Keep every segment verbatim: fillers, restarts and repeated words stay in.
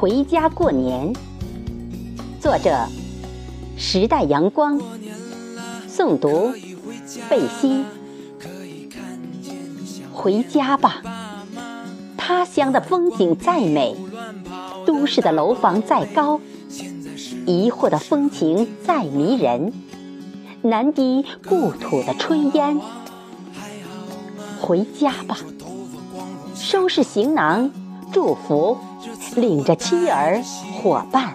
回家过年》，作者时代阳光，诵读贝西。回家吧，他乡的风景再美，都市的楼房再高，疑惑的风情再迷人，难敌故土的炊烟。回家吧，收拾行囊，祝福，领着妻儿伙伴，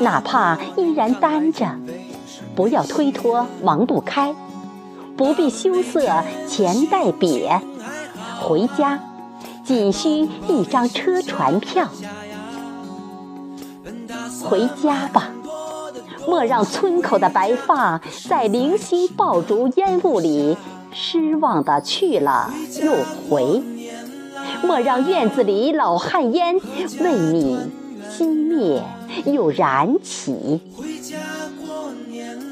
哪怕依然单着，不要推脱忙不开，不必羞涩钱袋瘪。回家仅需一张车船票。回家吧，莫让村口的白发在零星爆竹烟雾里失望地去了又回，莫让院子里老旱烟为你熄灭又燃起。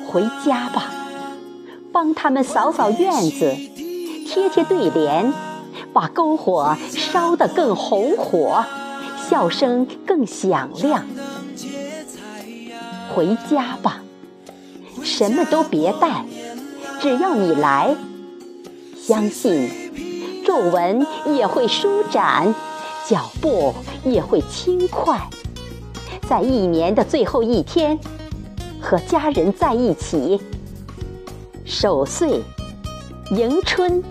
回家吧，帮他们扫扫院子，贴贴对联，把篝火烧得更红火，笑声更响亮。回家吧，什么都别带，只要你来，相信皱纹也会舒展，脚步也会轻快。在一年的最后一天，和家人在一起，守岁、迎春、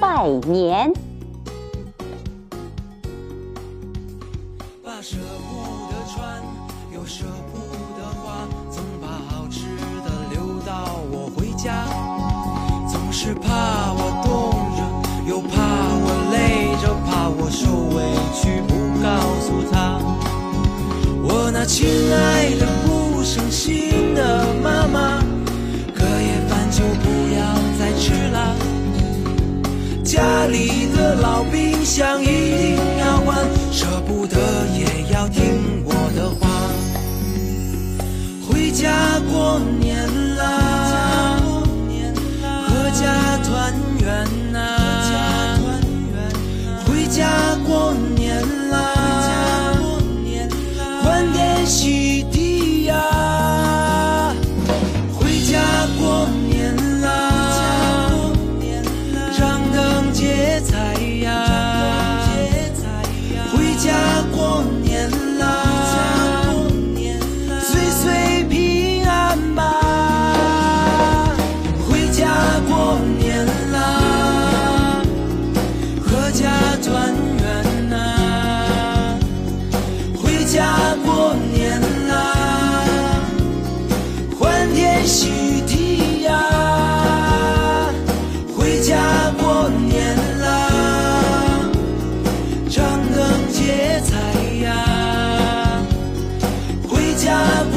拜年。把舍不得穿，又舍不得花，总把好吃的留到我回家，总是怕我冻着，又怕我累着，怕我受委屈不告诉他。我那亲爱的不省心的妈妈，隔夜饭就不要再吃了，家里的老冰箱一定要关，舍不得也要听我的话。回家过年啦，阖家团圆啦，回家过年啦，欢天喜地呀。回家过年啦，张灯结彩呀，回家过年啦，岁岁平安吧。回家过年啦，阖家团圆啦，回家过年啦，欢天喜地呀。回家过年啦，张灯结彩呀，回家过